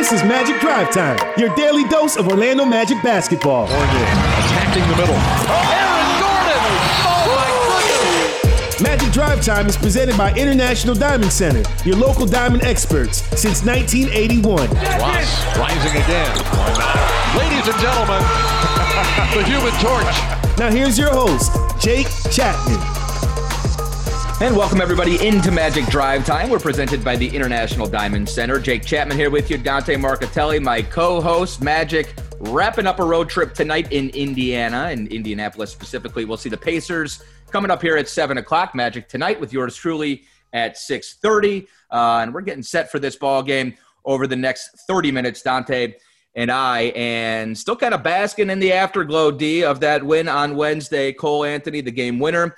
This is Magic Drive Time, your daily dose of Orlando Magic basketball. Fournier attacking the middle. Aaron Gordon! Oh, my goodness! Magic Drive Time is presented by International Diamond Center, your local diamond experts since 1981. Ross rising again. Ladies and gentlemen, the human torch. Now here's your host, Jake Chapman. And welcome, everybody, into Magic Drive Time. We're presented by the International Diamond Center. Jake Chapman here with you, Dante Marcatelli, my co-host. Magic wrapping up a road trip tonight in Indiana, in Indianapolis specifically. We'll see the Pacers coming up here at 7 o'clock. Magic tonight with yours truly at 6:30. And we're getting set for this ball game over the next 30 minutes, Dante and I. And still kind of basking in the afterglow, D, of that win on Wednesday. Cole Anthony, the game winner.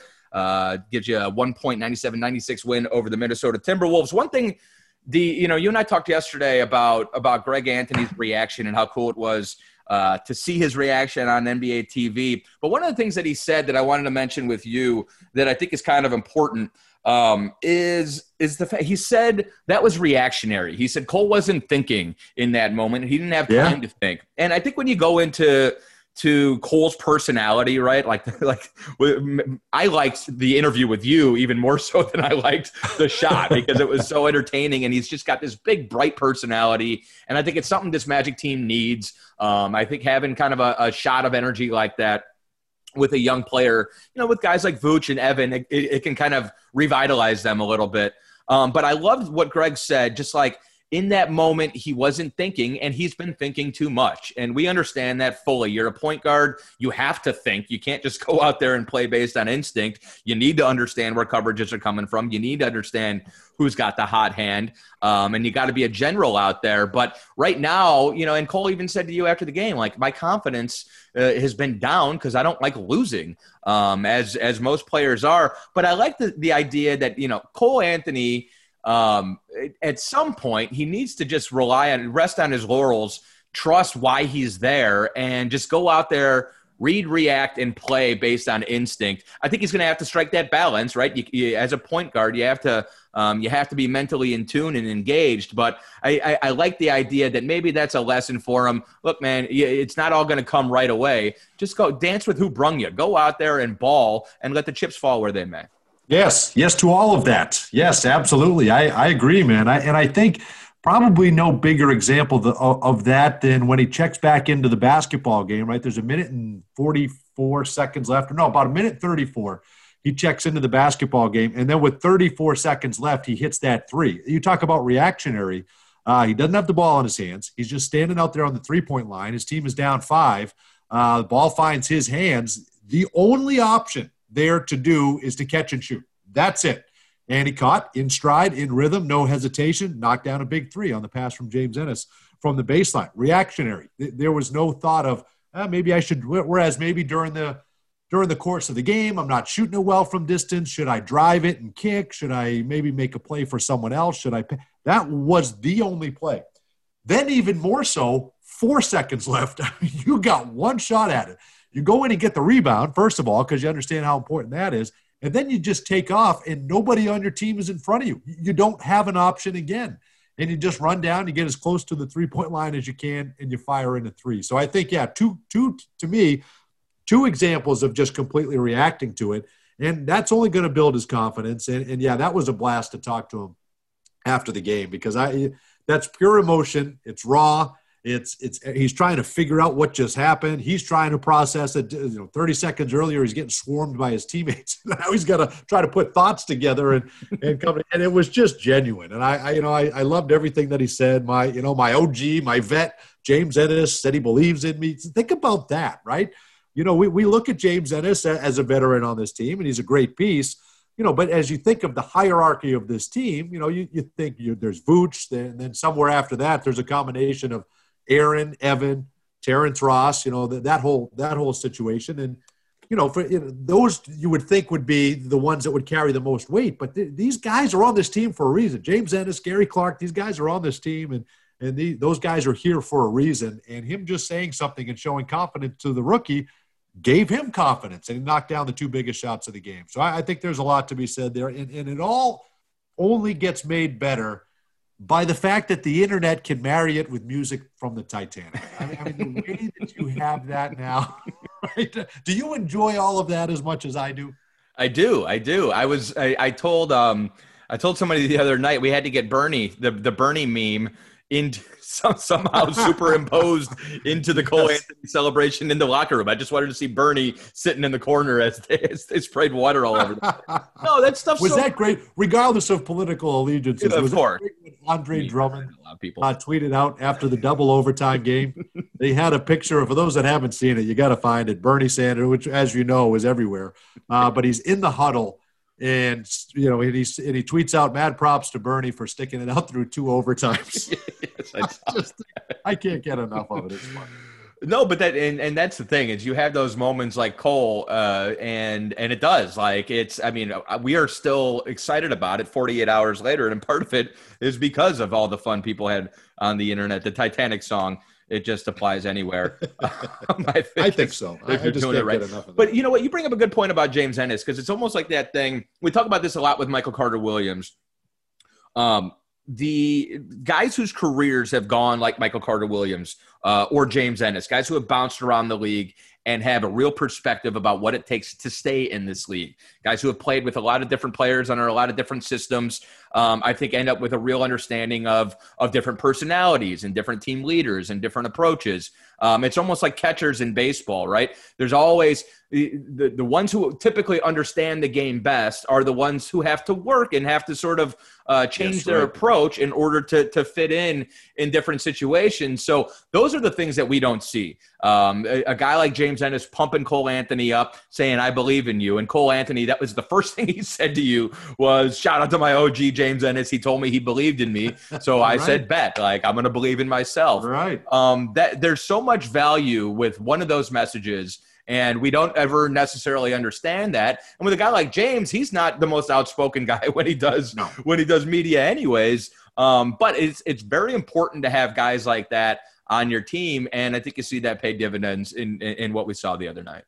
Gives you a 1.97-96 win over the Minnesota Timberwolves. One thing, you and I talked yesterday about Greg Anthony's reaction and how cool it was to see his reaction on NBA TV. But one of the things that he said that I wanted to mention with you that I think is kind of important is the fact he said that was reactionary. He said Cole wasn't thinking in that moment. He didn't have time to think. And I think when you go into Cole's personality, right? Like I liked the interview with you even more so than I liked the shot because it was so entertaining, and he's just got this big, bright personality, and I think it's something this Magic team needs. I think having kind of a shot of energy like that with a young player, with guys like Vooch and Evan, it can kind of revitalize them a little bit. But I loved what Greg said, just like, in that moment, he wasn't thinking, and he's been thinking too much. And we understand that fully. You're a point guard. You have to think. You can't just go out there and play based on instinct. You need to understand where coverages are coming from. You need to understand who's got the hot hand. And you got to be a general out there. But right now, and Cole even said to you after the game, like, my confidence has been down because I don't like losing, as most players are. But I like the idea that, Cole Anthony – at some point he needs to just rest on his laurels, trust why he's there, and just go out there, read, react, and play based on instinct. I think he's going to have to strike that balance, right? You, as a point guard, you have to be mentally in tune and engaged. But I like the idea that maybe that's a lesson for him. Look, man, it's not all going to come right away. Just go dance with who brung you. Go out there and ball and let the chips fall where they may. Yes to all of that. Yes, absolutely. I agree, man. I think probably no bigger example of that than when he checks back into the basketball game, right? There's a minute and 44 seconds left. Or no, about a minute 34. He checks into the basketball game, and then with 34 seconds left, he hits that three. You talk about reactionary. He doesn't have the ball in his hands. He's just standing out there on the three-point line. His team is down 5. The ball finds his hands. The only option there to do is to catch and shoot. That's it. And he caught in stride, in rhythm, no hesitation, knocked down a big three on the pass from James Ennis from the baseline. Reactionary. There was no thought of, maybe I should, whereas maybe during the course of the game, I'm not shooting it well from distance. Should I drive it and kick? Should I maybe make a play for someone else? Should I pay? That was the only play. Then even more so, 4 seconds left. You got one shot at it. You go in and get the rebound, first of all, because you understand how important that is. And then you just take off, and nobody on your team is in front of you. You don't have an option again. And you just run down, you get as close to the three-point line as you can, and you fire into three. So I think, two examples of just completely reacting to it. And that's only going to build his confidence. And that was a blast to talk to him after the game because that's pure emotion. It's raw. He's trying to figure out what just happened. He's trying to process it. 30 seconds earlier, he's getting swarmed by his teammates. Now he's got to try to put thoughts together and come. And it was just genuine. And I loved everything that he said. My OG, my vet, James Ennis said he believes in me. Think about that, right? We look at James Ennis as a veteran on this team, and he's a great piece. But as you think of the hierarchy of this team, you think there's Vooch, then somewhere after that, there's a combination of Aaron, Evan, Terrence Ross, that whole situation. And, those you would think would be the ones that would carry the most weight. But these guys are on this team for a reason. James Ennis, Gary Clark, these guys are on this team. And those guys are here for a reason. And him just saying something and showing confidence to the rookie gave him confidence. And he knocked down the two biggest shots of the game. So I think there's a lot to be said there. And it all only gets made better by the fact that the internet can marry it with music from the Titanic. I mean the way that you have that now, right? Do you enjoy all of that as much as I do? I do. I told somebody the other night, we had to get Bernie, the Bernie meme, into somehow superimposed into the Cole Anthony celebration in the locker room. I just wanted to see Bernie sitting in the corner as they sprayed water all over. No, that stuff was that great, regardless of political allegiances. Yeah, of course. Andre Drummond tweeted out after the double overtime game. They had a picture. For those that haven't seen it, you got to find it. Bernie Sanders, which, as you know, is everywhere, but he's in the huddle. And, you know, and he tweets out mad props to Bernie for sticking it out through two overtimes. Yes, I can't get enough of it. It's funny. No, but and that's the thing, is you have those moments like Cole, and it does. Like, we are still excited about it 48 hours later. And part of it is because of all the fun people had on the internet. The Titanic song. It just applies anywhere. I think so. I just can't get enough of that. But you know what? You bring up a good point about James Ennis, because it's almost like that thing. We talk about this a lot with Michael Carter-Williams. The guys whose careers have gone like Michael Carter-Williams or James Ennis, guys who have bounced around the league and have a real perspective about what it takes to stay in this league. Guys who have played with a lot of different players under a lot of different systems, I think end up with a real understanding of different personalities and different team leaders and different approaches. It's almost like catchers in baseball, right? There's always the ones who typically understand the game best are the ones who have to work and have to sort of change their approach in order to fit in different situations. So those are the things that we don't see. A guy like James Ennis pumping Cole Anthony up, saying, "I believe in you." And Cole Anthony, that was the first thing he said to you was, "Shout out to my OG James Ennis. He told me he believed in me. So I said, bet, like, I'm going to believe in myself." Right. That there's so much value with one of those messages. And we don't ever necessarily understand that. And with a guy like James, he's not the most outspoken guy when he does media anyways. But it's very important to have guys like that on your team. And I think you see that pay dividends in what we saw the other night.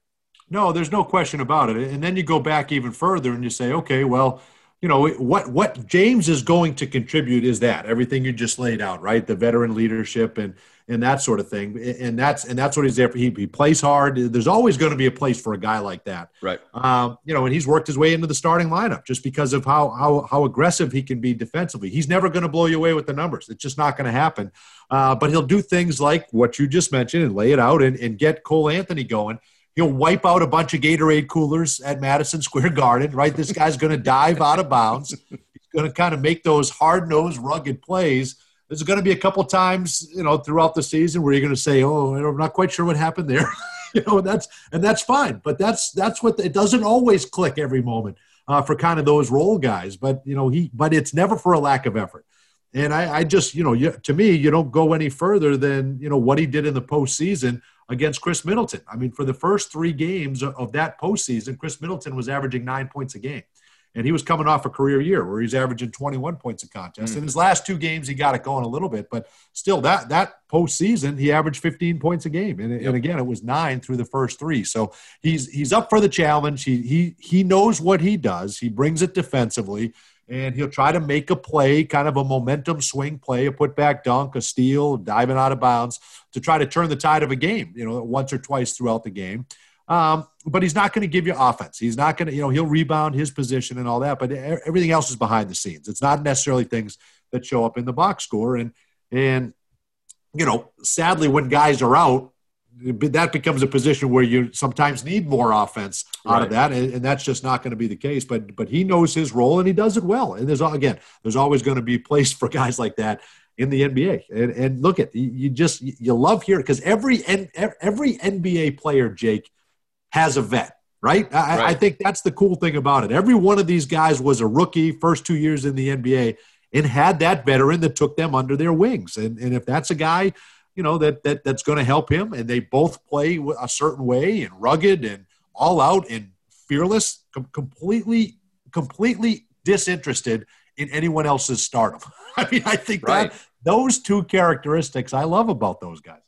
No, there's no question about it. And then you go back even further and you say, okay, well, you know, what James is going to contribute is that everything you just laid out, right? The veteran leadership and that sort of thing. And that's what he's there for. He plays hard. There's always going to be a place for a guy like that. Right. And he's worked his way into the starting lineup just because of how aggressive he can be defensively. He's never going to blow you away with the numbers. It's just not going to happen. But he'll do things like what you just mentioned and lay it out and get Cole Anthony going. He'll wipe out a bunch of Gatorade coolers at Madison Square Garden, right? This guy's going to dive out of bounds. He's going to kind of make those hard-nosed, rugged plays. There's going to be a couple times, you know, throughout the season where you're going to say, "Oh, I'm not quite sure what happened there," you know, and that's fine. But that's what it doesn't always click every moment for kind of those role guys. But you know, but it's never for a lack of effort. And I just, you know, to me, you don't go any further than, you know, what he did in the postseason against Chris Middleton. I mean, for the first three games of that postseason, Chris Middleton was averaging 9 points a game. And he was coming off a career year where he's averaging 21 points a contest. Mm-hmm. In his last two games, he got it going a little bit. But still, that postseason, he averaged 15 points a game. And again, it was 9 through the first three. So he's up for the challenge. He knows what he does. He brings it defensively. And he'll try to make a play, kind of a momentum swing play, a putback dunk, a steal, diving out of bounds to try to turn the tide of a game, you know, once or twice throughout the game. But he's not going to give you offense. He's not going to, you know, he'll rebound his position and all that, but everything else is behind the scenes. It's not necessarily things that show up in the box score. And you know, sadly, when guys are out, that becomes a position where you sometimes need more offense out of that. And that's just not going to be the case, but he knows his role and he does it well. And there's always going to be a place for guys like that in the NBA. And look at, you love hearing, because every NBA player, Jake, has a vet, right? I think that's the cool thing about it. Every one of these guys was a rookie first 2 years in the NBA and had that veteran that took them under their wings. And if that's a guy, you know, that's going to help him, and they both play a certain way and rugged and all out and fearless, completely disinterested in anyone else's stardom. I mean, I think that those two characteristics I love about those guys.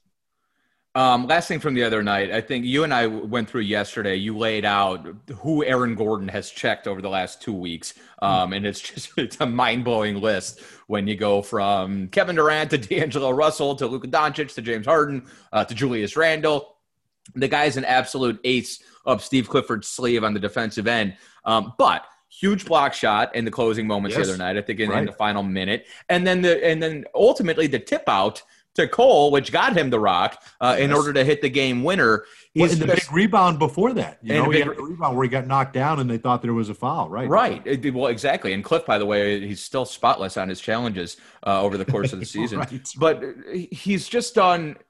Last thing from the other night, I think you and I went through yesterday. You laid out who Aaron Gordon has checked over the last 2 weeks. And it's a mind-blowing list when you go from Kevin Durant to D'Angelo Russell to Luka Doncic to James Harden to Julius Randle. The guy's an absolute ace up Steve Clifford's sleeve on the defensive end. But huge block shot in the closing moments the other night, I think in the final minute. And then ultimately the tip out to Cole, which got him the rock in order to hit the game winner. The big rebound before that. He had a rebound where he got knocked down and they thought there was a foul, right? Right. Well, exactly. And Cliff, by the way, he's still spotless on his challenges over the course of the season. Right. But he's just done –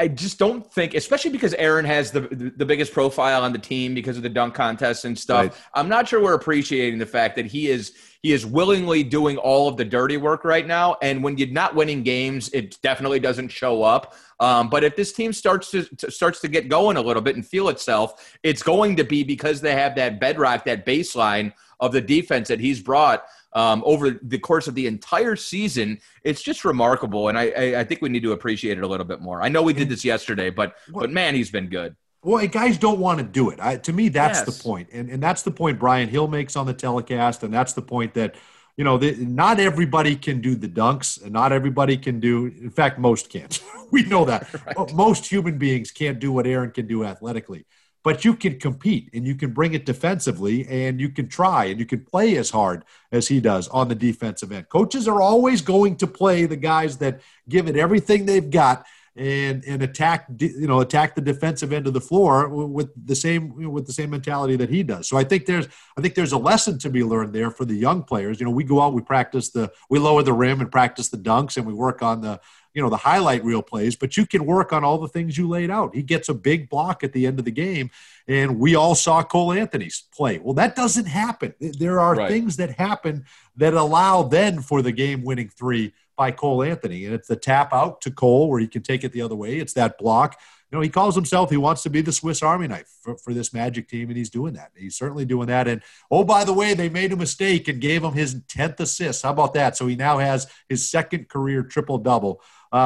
I just don't think, especially because Aaron has the biggest profile on the team because of the dunk contest and stuff. Right. I'm not sure we're appreciating the fact that he is willingly doing all of the dirty work right now. And when you're not winning games, it definitely doesn't show up. But if this team starts to get going a little bit and feel itself, it's going to be because they have that bedrock, that baseline of the defense that he's brought over the course of the entire season. It's just remarkable, and I think we need to appreciate it a little bit more. I know we did this yesterday, but man, he's been good. Well, guys don't want to do it. To me, that's the point, and that's the point Brian Hill makes on the telecast, and that's the point that not everybody can do the dunks, and not everybody can do. In fact, most can't. We know that. Right. Most human beings can't do what Aaron can do athletically. But you can compete, and you can bring it defensively, and you can try, and you can play as hard as he does on the defensive end. Coaches are always going to play the guys that give it everything they've got and attack the defensive end of the floor with the same mentality that he does. So I think there's a lesson to be learned there for the young players. We go out, we lower the rim and practice the dunks, and we work on the highlight reel plays, but you can work on all the things you laid out. He gets a big block at the end of the game, and we all saw Cole Anthony's play. Well, that doesn't happen. There are things that happen that allow then for the game-winning three by Cole Anthony, and it's the tap out to Cole where he can take it the other way. It's that block. He calls himself, he wants to be the Swiss Army knife for this Magic team, and he's doing that. He's certainly doing that. And, oh, by the way, they made a mistake and gave him his 10th assist. How about that? So he now has his second career triple-double,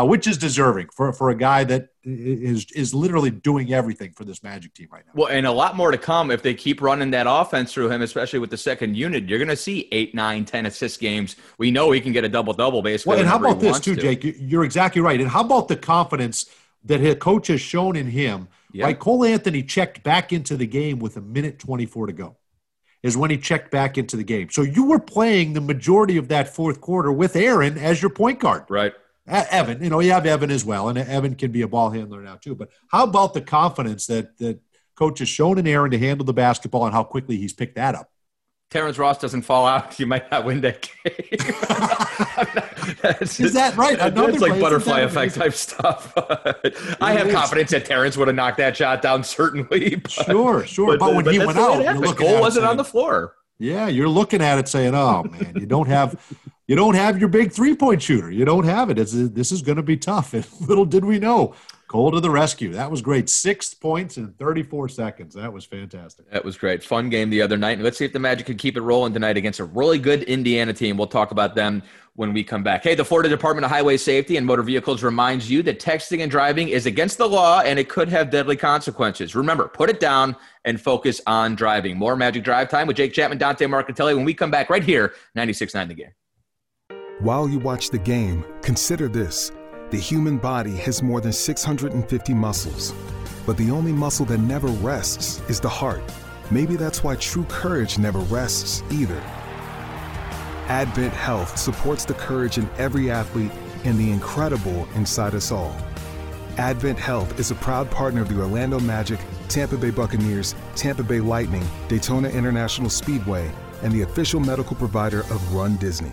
which is deserving for a guy that is literally doing everything for this Magic team right now. Well, and a lot more to come if they keep running that offense through him, especially with the second unit. You're going to see 8, 9, 10 assist games. We know he can get a double-double basically. Well, and how about this too, Jake? You're exactly right. And how about the confidence – that his coach has shown in him, right? Cole Anthony checked back into the game with 1:24 to go is when he checked back into the game. So you were playing the majority of that fourth quarter with Aaron as your point guard. Right. Evan, you have Evan as well, and Evan can be a ball handler now too. But how about the confidence that coach has shown in Aaron to handle the basketball and how quickly he's picked that up? Terrence Ross doesn't fall out, you might not win that game. Is that right? It's like butterfly effect type stuff. I have confidence that Terrence would have knocked that shot down, certainly. Sure. But when he went out, the goal wasn't on the floor. Yeah, you're looking at it saying, oh, man, you don't have your big three-point shooter. You don't have it. This is going to be tough. And little did we know. Cole to the rescue. That was great. 6 points in 34 seconds. That was fantastic. That was great. Fun game the other night. And let's see if the Magic can keep it rolling tonight against a really good Indiana team. We'll talk about them when we come back. Hey, the Florida Department of Highway Safety and Motor Vehicles reminds you that texting and driving is against the law and it could have deadly consequences. Remember, put it down and focus on driving. More Magic Drive Time with Jake Chapman, Dante Marcatelli when we come back right here, 96.9 The Game. While you watch the game, consider this. The human body has more than 650 muscles, but the only muscle that never rests is the heart. Maybe that's why true courage never rests either. AdventHealth supports the courage in every athlete and the incredible inside us all. AdventHealth is a proud partner of the Orlando Magic, Tampa Bay Buccaneers, Tampa Bay Lightning, Daytona International Speedway, and the official medical provider of Run Disney.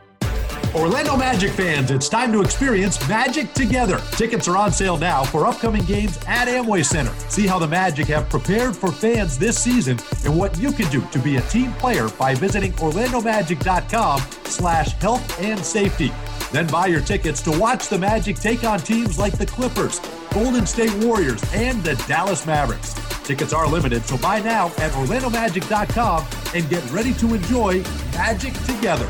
Orlando Magic fans, it's time to experience Magic Together. Tickets are on sale now for upcoming games at Amway Center. See how the Magic have prepared for fans this season and what you can do to be a team player by visiting orlandomagic.com/health and safety. Then buy your tickets to watch the Magic take on teams like the Clippers, Golden State Warriors, and the Dallas Mavericks. Tickets are limited, so buy now at orlandomagic.com and get ready to enjoy Magic Together.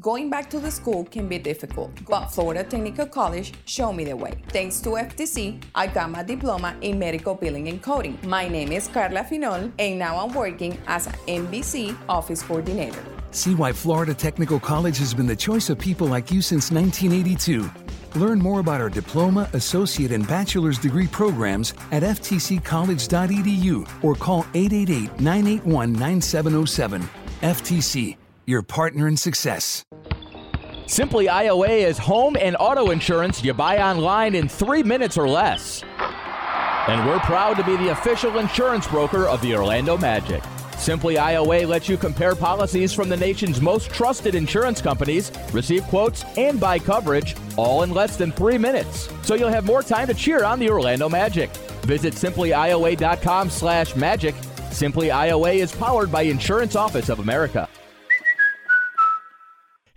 Going back to the school can be difficult, but Florida Technical College showed me the way. Thanks to FTC, I got my diploma in medical billing and coding. My name is Carla Finol, and now I'm working as an MBC office coordinator. See why Florida Technical College has been the choice of people like you since 1982. Learn more about our diploma, associate, and bachelor's degree programs at ftccollege.edu or call 888-981-9707. FTC. Your partner in success. Simply IOA is home and auto insurance you buy online in 3 minutes or less. And we're proud to be the official insurance broker of the Orlando Magic. Simply IOA lets you compare policies from the nation's most trusted insurance companies, receive quotes, and buy coverage, all in less than 3 minutes. So you'll have more time to cheer on the Orlando Magic. Visit simplyoa.com/magic. Simply IOA is powered by Insurance Office of America.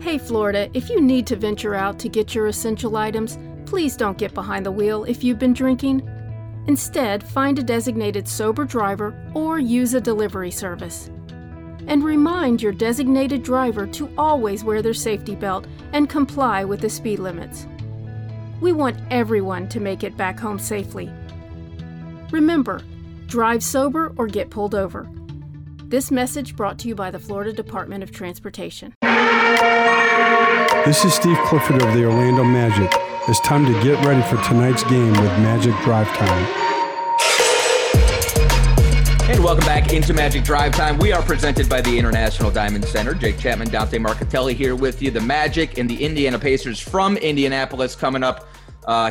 Hey Florida, if you need to venture out to get your essential items, please don't get behind the wheel if you've been drinking. Instead, find a designated sober driver or use a delivery service. And remind your designated driver to always wear their safety belt and comply with the speed limits. We want everyone to make it back home safely. Remember, drive sober or get pulled over. This message brought to you by the Florida Department of Transportation. This is Steve Clifford of the Orlando Magic. It's time to get ready for tonight's game with Magic Drive Time. And welcome back into Magic Drive Time. We are presented by the International Diamond Center. Jake Chapman, Dante Marcatelli here with you. The Magic and the Indiana Pacers from Indianapolis coming up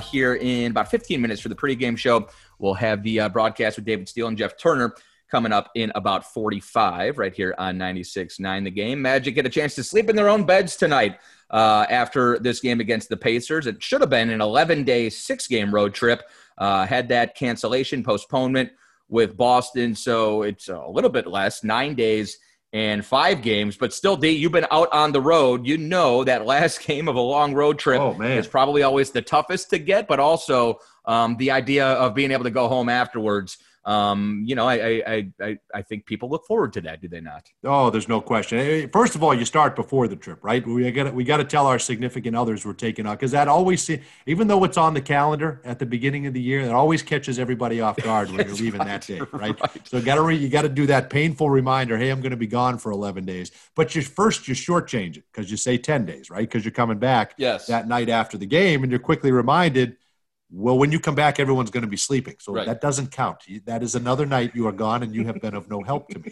here in about 15 minutes for the pregame show. We'll have the broadcast with David Steele and Jeff Turner coming up in about 45 right here on 96.9 The Game. Magic get a chance to sleep in their own beds tonight after this game against the Pacers. It should have been an 11-day, six-game road trip. Had that cancellation, postponement with Boston, so it's a little bit less, 9 days and 5 games. But still, D, you've been out on the road. You know that last game of a long road trip is probably always the toughest to get, but also the idea of being able to go home afterwards. You know, I think people look forward to that, do they not? Oh, there's no question. First of all, you start before the trip, right? We got to tell our significant others we're taking off, because that always, even though it's on the calendar at the beginning of the year, that always catches everybody off guard when you're leaving that day, right? So you got to do that painful reminder. Hey, I'm going to be gone for 11 days. But you shortchange it because you say 10 days, right? Because you're coming back that night after the game, and you're quickly reminded, well, when you come back, everyone's going to be sleeping. So that doesn't count. That is another night you are gone and you have been of no help to me.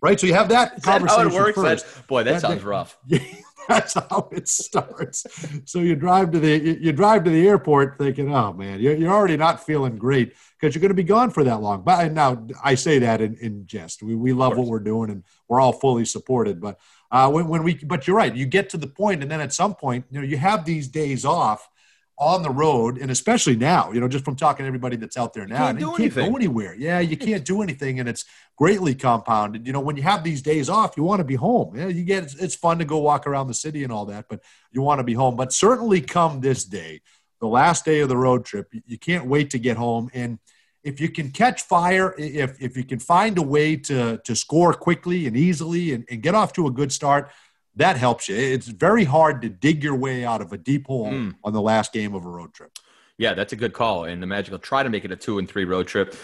Right? So you have that conversation how it works? First. That sounds rough. Yeah, that's how it starts. So you drive to the airport thinking, oh, man, you're already not feeling great because you're going to be gone for that long. But now I say that in jest. We love what we're doing and we're all fully supported. But when we, but you're right. You get to the point, and then at some point, you know, you have these days off on the road, and especially now, you know, just from talking to everybody that's out there now, you can't go anywhere. Yeah, you can't do anything, and it's greatly compounded. You know, when you have these days off, you want to be home. Yeah, you get it's fun to go walk around the city and all that, but you want to be home. But certainly come this day, the last day of the road trip, you can't wait to get home. And if you can catch fire, if you can find a way to score quickly and easily and get off to a good start, that helps you. It's very hard to dig your way out of a deep hole on the last game of a road trip. Yeah, that's a good call. And the Magic will try to make it a 2-3 road trip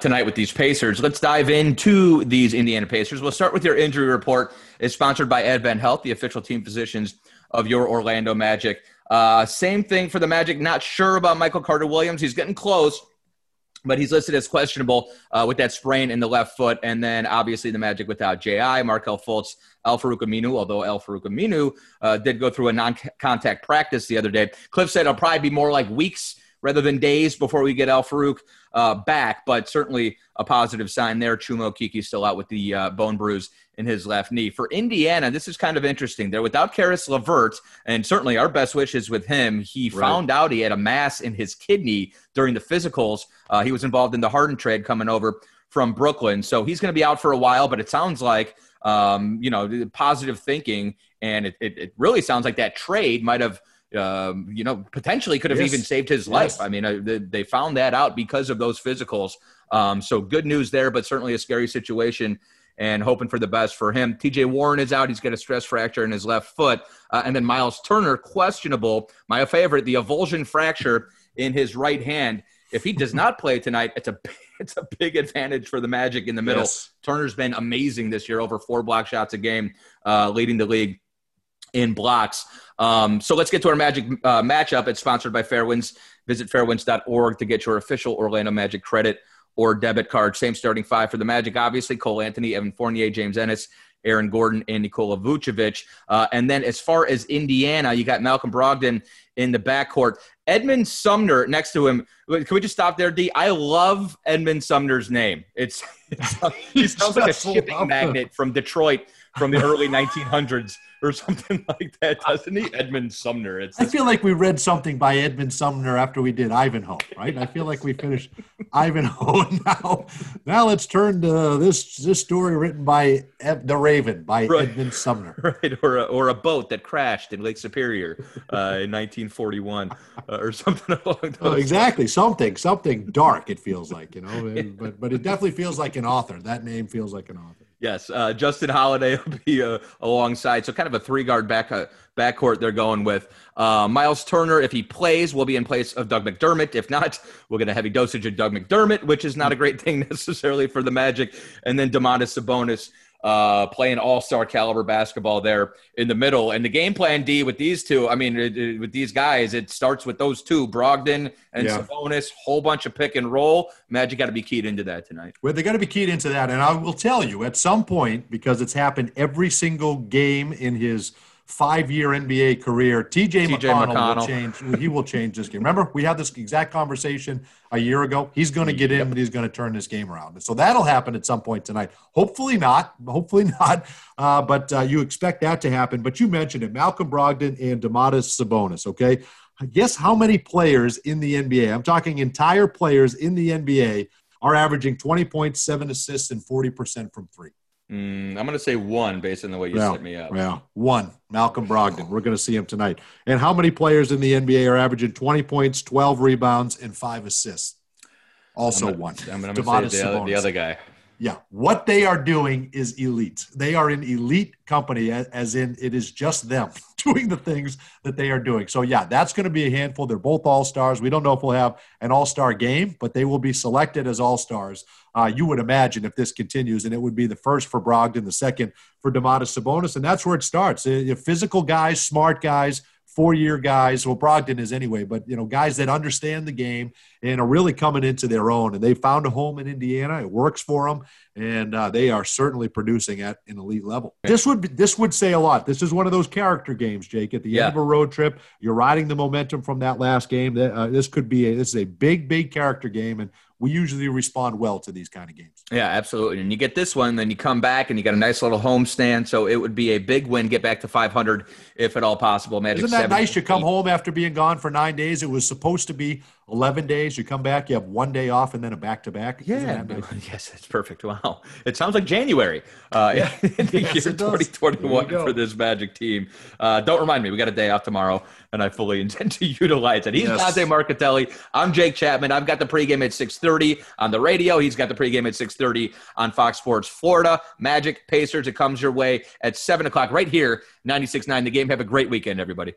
tonight with these Pacers. Let's dive into these Indiana Pacers. We'll start with your injury report. It's sponsored by AdventHealth, the official team physicians of your Orlando Magic. Same thing for the Magic. Not sure about Michael Carter-Williams. He's getting close, but he's listed as questionable with that sprain in the left foot. And then, obviously, the Magic without J.I., Markelle Fultz, Al-Farouq Aminu, although Al-Farouq Aminu did go through a non-contact practice the other day. Cliff said it'll probably be more like weeks rather than days before we get Al-Farouq back, but certainly a positive sign there. Chuma Okeke's still out with the bone bruise in his left knee. For Indiana, this is kind of interesting. They're without Karis LeVert, and certainly our best wishes with him. He found out he had a mass in his kidney during the physicals. He was involved in the Harden trade coming over from Brooklyn. So he's going to be out for a while, but it sounds like, you know, positive thinking. And it really sounds like that trade might have, you know, potentially could have even saved his life. I mean, they found that out because of those physicals. So good news there, but certainly a scary situation and hoping for the best for him. TJ Warren is out. He's got a stress fracture in his left foot. And then Miles Turner, questionable. My favorite, the avulsion fracture in his right hand. If he does not play tonight, it's a big advantage for the Magic in the middle. Yes. Turner's been amazing this year, over 4 block shots a game, leading the league in blocks. So let's get to our Magic matchup. It's sponsored by Fairwinds. Visit fairwinds.org to get your official Orlando Magic credit or debit card. Same starting 5 for the Magic, obviously. Cole Anthony, Evan Fournier, James Ennis, Aaron Gordon, and Nikola Vucevic. And then as far as Indiana, you got Malcolm Brogdon in the backcourt. Edmund Sumner next to him. Can we just stop there, D? I love Edmund Sumner's name. He sounds like a shipping magnet from Detroit from the early 1900s or something like that, doesn't he? Edmund Sumner. I feel like we read something by Edmund Sumner after we did Ivanhoe, right? I feel like we finished Ivanhoe now. Now let's turn to this story written by The Raven by Edmund Sumner. Right, or a boat that crashed in Lake Superior in 1941 or something along those lines. Exactly, something dark it feels like, you know. Yeah. But it definitely feels like an author. That name feels like an author. Yes, Justin Holiday will be alongside. So kind of a 3-guard backcourt they're going with. Miles Turner, if he plays, will be in place of Doug McDermott. If not, we'll get a heavy dosage of Doug McDermott, which is not a great thing necessarily for the Magic. And then Domantas Sabonis playing all-star caliber basketball there in the middle. And the game plan, D, with these two, I mean, with these guys, it starts with those two, Brogdon and Sabonis, whole bunch of pick and roll. Magic got to be keyed into that tonight. Well, they got to be keyed into that. And I will tell you, at some point, because it's happened every single game in his 5-year NBA career, TJ McConnell will change. He will change this game. Remember, we had this exact conversation a year ago. He's going to get in, but he's going to turn this game around. So that'll happen at some point tonight. Hopefully not. But you expect that to happen. But you mentioned it, Malcolm Brogdon and Domantas Sabonis, okay? Guess how many players in the NBA, I'm talking entire players in the NBA, are averaging 20 points, 7 assists, and 40% from 3. I'm going to say 1 based on the way you set me up. Yeah, 1. Malcolm Brogdon. We're going to see him tonight. And how many players in the NBA are averaging 20 points, 12 rebounds, and 5 assists? Also 1. I'm going to say the other guy. Yeah. What they are doing is elite. They are an elite company, as in it is just them doing the things that they are doing. So, yeah, that's going to be a handful. They're both all-stars. We don't know if we'll have an all-star game, but they will be selected as all-stars. You would imagine if this continues, and it would be the first for Brogdon, the second for Domantas Sabonis, and that's where it starts. Physical guys, smart guys, 4-year guys. Well, Brogdon is anyway, but, you know, guys that understand the game and are really coming into their own. And they found a home in Indiana. It works for them, and they are certainly producing at an elite level. Okay. This would say a lot. This is one of those character games, Jake. At the end of a road trip, you're riding the momentum from that last game. This is a big, big character game, and we usually respond well to these kind of games. Yeah, absolutely. And you get this one, then you come back and you got a nice little homestand. So it would be a big win, get back to 500 if at all possible. Magic Isn't that 7, nice? You come home after being gone for 9 days. It was supposed to be 11 days. You come back, you have 1 day off and then a back-to-back. Yeah. That nice? Yes, that's perfect. Wow. It sounds like January in the year 2021 for this Magic team. Don't remind me, we got a day off tomorrow and I fully intend to utilize it. He's Dante Marcatelli. I'm Jake Chapman. I've got the pregame at 6:30 on the radio. He's got the pregame at 6:30 on Fox Sports Florida. Magic, Pacers, it comes your way at 7 o'clock right here, 96.9 The Game. Have a great weekend, everybody.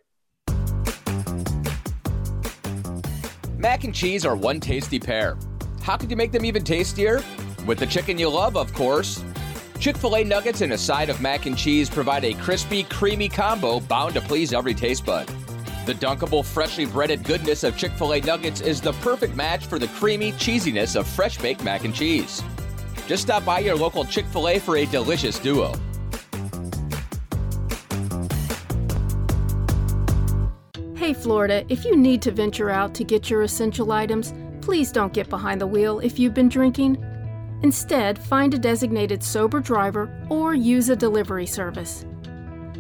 Mac and cheese are one tasty pair. How could you make them even tastier? With the chicken you love, of course. Chick-fil-A nuggets and a side of mac and cheese provide a crispy, creamy combo bound to please every taste bud. The dunkable, freshly breaded goodness of Chick-fil-A nuggets is the perfect match for the creamy cheesiness of fresh-baked mac and cheese. Just stop by your local Chick-fil-A for a delicious duo. Hey, Florida, if you need to venture out to get your essential items, please don't get behind the wheel if you've been drinking. Instead, find a designated sober driver or use a delivery service.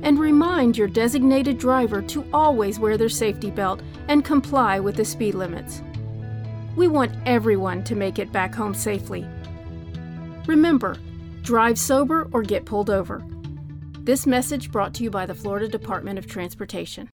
And remind your designated driver to always wear their safety belt and comply with the speed limits. We want everyone to make it back home safely. Remember, drive sober or get pulled over. This message brought to you by the Florida Department of Transportation.